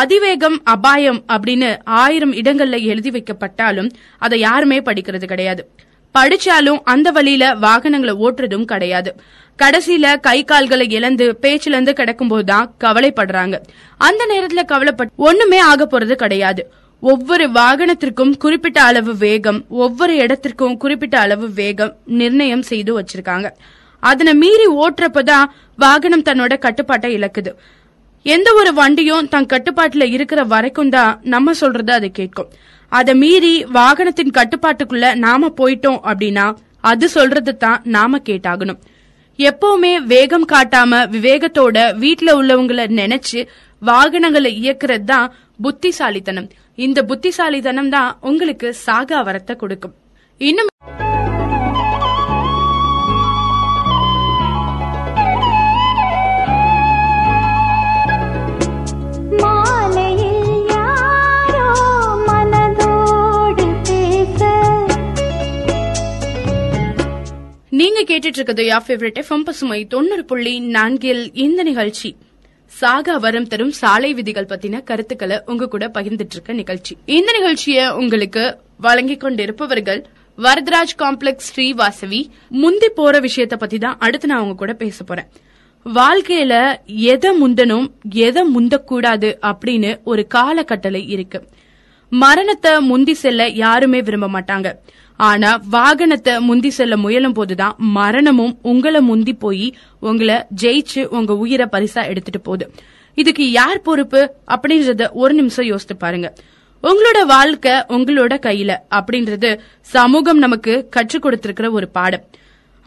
அதிவேகம் அபாயம் அப்படின்னு 1000 இடங்கள்ல எழுதி வைக்கப்பட்டாலும் அதை யாருமே படிக்கிறது கிடையாது. படிச்சாலும் அந்த வழியில வாகனங்களை ஓட்டுறதும் கிடையாது. கடைசியில கை கால்களை இழந்து பேச்சிலிருந்து கிடக்கும்போதுதான் கவலைப்படுறாங்க. அந்த நேரத்துல கவலைப்பட்டு ஒண்ணுமே ஆக போறது கிடையாது. ஒவ்வொரு வாகனத்திற்கும் குறிப்பிட்ட அளவு வேகம், ஒவ்வொரு இடத்திற்கும் குறிப்பிட்ட அளவு வேகம் நிர்ணயம் செய்து வச்சிருக்காங்க. அதனை மீறி ஓட்டுறப்பதான் வாகனம் தன்னோட கட்டுப்பாட்டை இழக்குது. எந்த ஒரு வண்டியும் தன் கட்டுப்பாட்டுல இருக்கிற வரைக்கும் தான் நம்ம சொல்றது அதை கேட்கும். அதை மீறி வாகனத்தின் கட்டுப்பாட்டுக்குள்ள நாம போயிட்டோம் அப்படின்னா அது சொல்றது தான் நாம கேட்டாகணும். எப்பவுமே வேகம் காட்டாம விவேகத்தோட வீட்டுல உள்ளவங்களை நினைச்சு வாகனங்களை இயக்குறது தான் புத்திசாலித்தனம். இந்த புத்திசாலித்தனம் தான் உங்களுக்கு சாகா வரத்தை கொடுக்கும். இன்னும் நீங்க கேட்டுட்டு இருக்கிறது யா ஃபேவரட் எஃப்எம் பசுமை 90.4. இந்த நிகழ்ச்சி சாகா வரம் தரும் சாலை விதிகள் பத்தின கருத்துக்களை உங்க கூட பகிர்ந்துட்டு இருக்க நிகழ்ச்சி. இந்த நிகழ்ச்சியை உங்களுக்கு வழங்கிக் கொண்டிருப்பவர்கள் வரதராஜ் காம்ப்ளெக்ஸ் ஸ்ரீ வாசவி. முந்தி போற விஷயத்த பத்தி தான் அடுத்து நான் உங்க கூட பேச போறேன். வாழ்க்கையில எதை முந்தனும் எதை முந்தக்கூடாது அப்படின்னு ஒரு காலக்கட்டளை இருக்கு. மரணத்தை முந்தி செல்ல யாருமே விரும்ப மாட்டாங்க. ஆனா வாகனத்தை முந்தி செல்ல முயலும் போதுதான் மரணமும் உங்களை முந்தி போய் உங்களை ஜெயிச்சு உங்க உயிரை பரிசா எடுத்துட்டு போகுது. இதுக்கு யார் பொறுப்பு அப்படின்றத ஒரு நிமிஷம் யோசித்து பாருங்க. உங்களோட வாழ்க்கை உங்களோட கையில அப்படின்றது சமூகம் நமக்கு கற்றுக் கொடுத்திருக்கிற ஒரு பாடம்.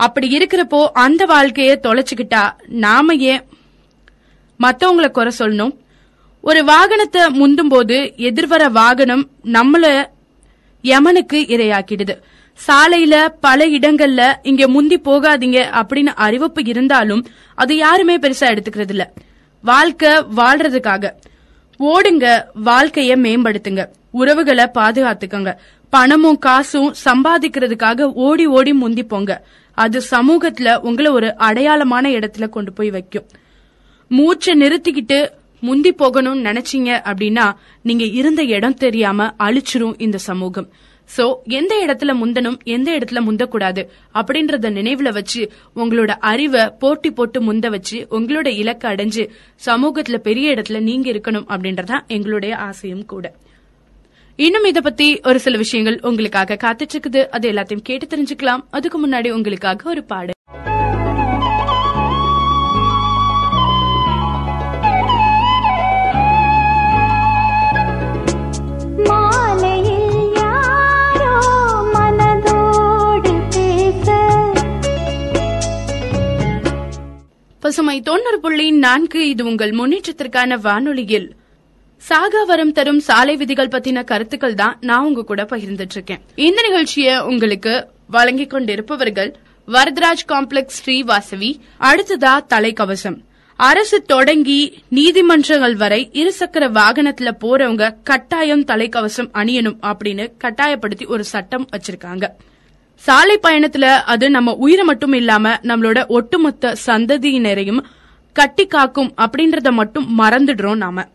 அப்படி இருக்கிறப்போ அந்த வாழ்க்கையை தொலைச்சுக்கிட்டா நாம ஏன் மத்தவங்களை குறை சொல்லணும்? ஒரு வாகனத்தை முந்தும் போது எதிர்வர வாகனம் நம்மள யமனுக்கு இரையாக்கிடுது. சாலையில பல இடங்கள்ல இங்க முந்தி போகாதீங்க அப்படின்னு அறிவிப்பு இருந்தாலும் அது யாருமே பெருசா எடுத்துக்கிறது இல்ல. வாழ்க்கை வாழ்றதுக்காக ஓடுங்க, வாழ்க்கைய மேம்படுத்துங்க, உறவுகளை பாதுகாத்துக்கங்க, பணமும் காசும் சம்பாதிக்கிறதுக்காக ஓடி ஓடி முந்தி போங்க. அது சமூகத்துல உங்களை ஒரு அடையாளமான இடத்துல கொண்டு போய் வைக்கும். மூச்சை நிறுத்திக்கிட்டு முந்தி போகணும்னு நினைச்சீங்க அப்படின்னா நீங்க இருந்த இடம் தெரியாம அழிச்சிரும் இந்த சமூகம். சோ எந்த இடத்துல முந்தனும் எந்த இடத்துல முந்தக்கூடாது அப்படின்றத நினைவுல வச்சு உங்களோட அறிவை போட்டி போட்டு முந்த வச்சு உங்களோட இலக்கை அடைஞ்சு சமூகத்துல பெரிய இடத்துல நீங்க இருக்கணும் அப்படின்றதான் எங்களுடைய ஆசையும் கூட. இன்னும் இதை பத்தி ஒரு சில விஷயங்கள் உங்களுக்காக காத்துட்டு இருக்குது. அது எல்லாத்தையும் கேட்டு தெரிஞ்சுக்கலாம். அதுக்கு முன்னாடி உங்களுக்காக ஒரு பாடல். பசுமை 90.4. இது உங்கள் முன்னேற்றத்திற்கான வானொலியில் சாகாவரம் தரும் சாலை விதிகள் பத்தின கருத்துக்கள் தான் நான் உங்க கூட பகிர்ந்துட்டு இருக்கேன். இந்த நிகழ்ச்சியை உங்களுக்கு வழங்கிக் கொண்டிருப்பவர்கள் வரதராஜ் காம்ப்ளெக்ஸ் ஸ்ரீவாசவி. அடுத்ததா தலைக்கவசம். அரசு தொடங்கி நீதிமன்றங்கள் வரை இருசக்கர வாகனத்துல போறவங்க கட்டாயம் தலைக்கவசம் அணியணும் அப்படின்னு கட்டாயப்படுத்தி ஒரு சட்டம் வச்சிருக்காங்க. சாலை பயணத்துல அது நம்ம உயிரை மட்டும் இல்லாம நம்மளோட ஒட்டுமொத்த சந்ததியினரையும் கட்டி காக்கும் அப்படின்றத மட்டும் மறந்துடுறோம். நாம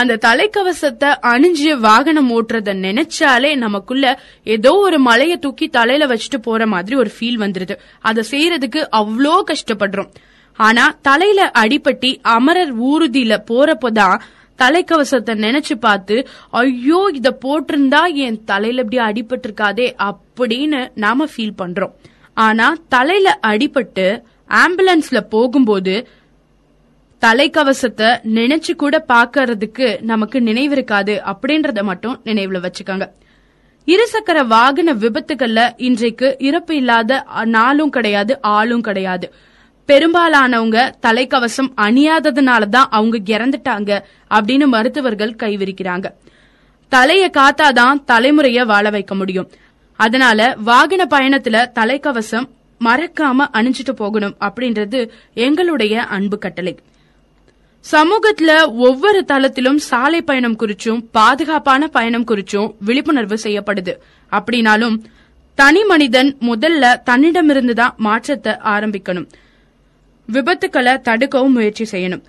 அந்த தலைக்கவசத்தை அணிஞ்சு வாகனம் ஓட்டுறத நினைச்சாலே நமக்குள்ள ஏதோ ஒரு மலையை தூக்கி தலையில வச்சுட்டு போற மாதிரி ஒரு ஃபீல் வந்துருது. அதை செய்யறதுக்கு அவ்வளோ கஷ்டப்படுறோம். ஆனா தலையில அடிபட்டி அமரர் ஊர்தியில போறப்போதான் தலைக்கவசத்தை நினைச்சு பார்த்து ஐயோ இத போட்டிருந்தா என் தலையில இப்படி அடிபட்டு இருக்காதே அப்படின்னு நாம ஃபீல் பண்றோம். ஆனா தலையில அடிபட்டு ஆம்புலன்ஸ்ல போகும்போது தலைக்கவசத்தை நினைச்சு கூட பாக்கறதுக்கு நமக்கு நினைவு இருக்காது அப்படின்றத மட்டும் நினைவுல வச்சுக்காங்க. இருசக்கர வாகன விபத்துகள்ல இன்றைக்கு இறப்பு இல்லாத நாளும் கிடையாது, ஆளும் கிடையாது. பெரும்பாலானவங்க தலைக்கவசம் அணியாததுனாலதான் அவங்க இறந்துட்டாங்க அப்படின்னு மருத்துவர்கள் கைவிரிக்கிறாங்க. தலைய காத்தாதான் தலைமுறைய வாழ வைக்க முடியும். அதனால வாகன பயணத்துல தலைக்கவசம் மறக்காம அணிஞ்சிட்டு போகணும் அப்படின்றது எங்களுடைய அன்பு கட்டளை. சமூகத்துல ஒவ்வொரு தளத்திலும் சாலை பயணம் குறிச்சும் பாதுகாப்பான பயணம் குறிச்சும் விழிப்புணர்வு செய்யப்படுது. அப்படின்னாலும் தனி மனிதன் முதல்ல தன்னிடமிருந்துதான் மாற்றத்தை ஆரம்பிக்கணும். விபத்துக்களை தடுக்கவும் முயற்சி செய்யணும்.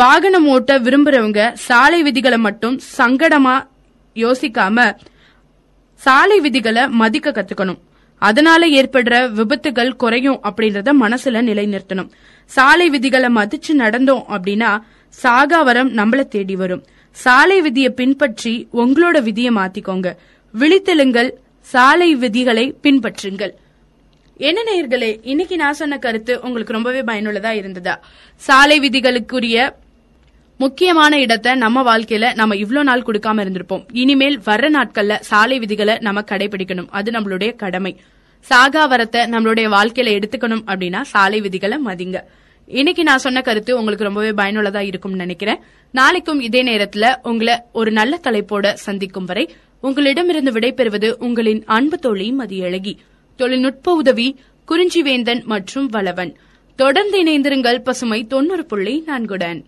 வாகனம் ஓட்ட விரும்புறவங்க சாலை விதிகளை மட்டும் சங்கடமா யோசிக்காம சாலை விதிகளை மதிக்க கத்துக்கணும். அதனால ஏற்படுற விபத்துகள் குறையும் அப்படின்றத மனசுல நிலைநிறுத்தணும். சாலை விதிகளை மதிச்சு நடந்தோம் அப்படின்னா சாகாவரம் நம்மள தேடி வரும். சாலை விதியை பின்பற்றி உங்களோட விதியை மாத்திக்கோங்க. விழித்தெழுங்கள், சாலை விதிகளை பின்பற்றுங்கள். என்ன நேயர்களே, இன்னைக்கு நான் சொன்ன கருத்து உங்களுக்கு ரொம்பவே பயனுள்ளதா இருந்ததா? சாலை விதிகளுக்குரிய முக்கியமான இடத்தை நம்ம வாழ்க்கையில நம்ம இவ்வளவு நாள் கொடுக்காம இருந்திருப்போம். இனிமேல் வர்ற நாட்கள்ல சாலை விதிகளை நம்ம கடைபிடிக்கணும். அது நம்மளுடைய கடமை. சாகாவரத்தை நம்மளுடைய வாழ்க்கையில எடுத்துக்கணும் அப்படின்னா சாலை விதிகளை மதிங்க. இன்னைக்கு நான் சொன்ன கருத்து உங்களுக்கு ரொம்பவே பயனுள்ளதா இருக்கும்னு நினைக்கிறேன். நாளைக்கும் இதே நேரத்துல உங்களை ஒரு நல்ல தலைப்போட சந்திக்கும் வரை உங்களிடமிருந்து விடைபெறுவது உங்களின் அன்பு தோழி மதியழகி. தொழில்நுட்ப உதவி குறிஞ்சிவேந்தன் மற்றும் வளவன். தொடர்ந்து இணைந்திருங்கள் பசுமை 90.4.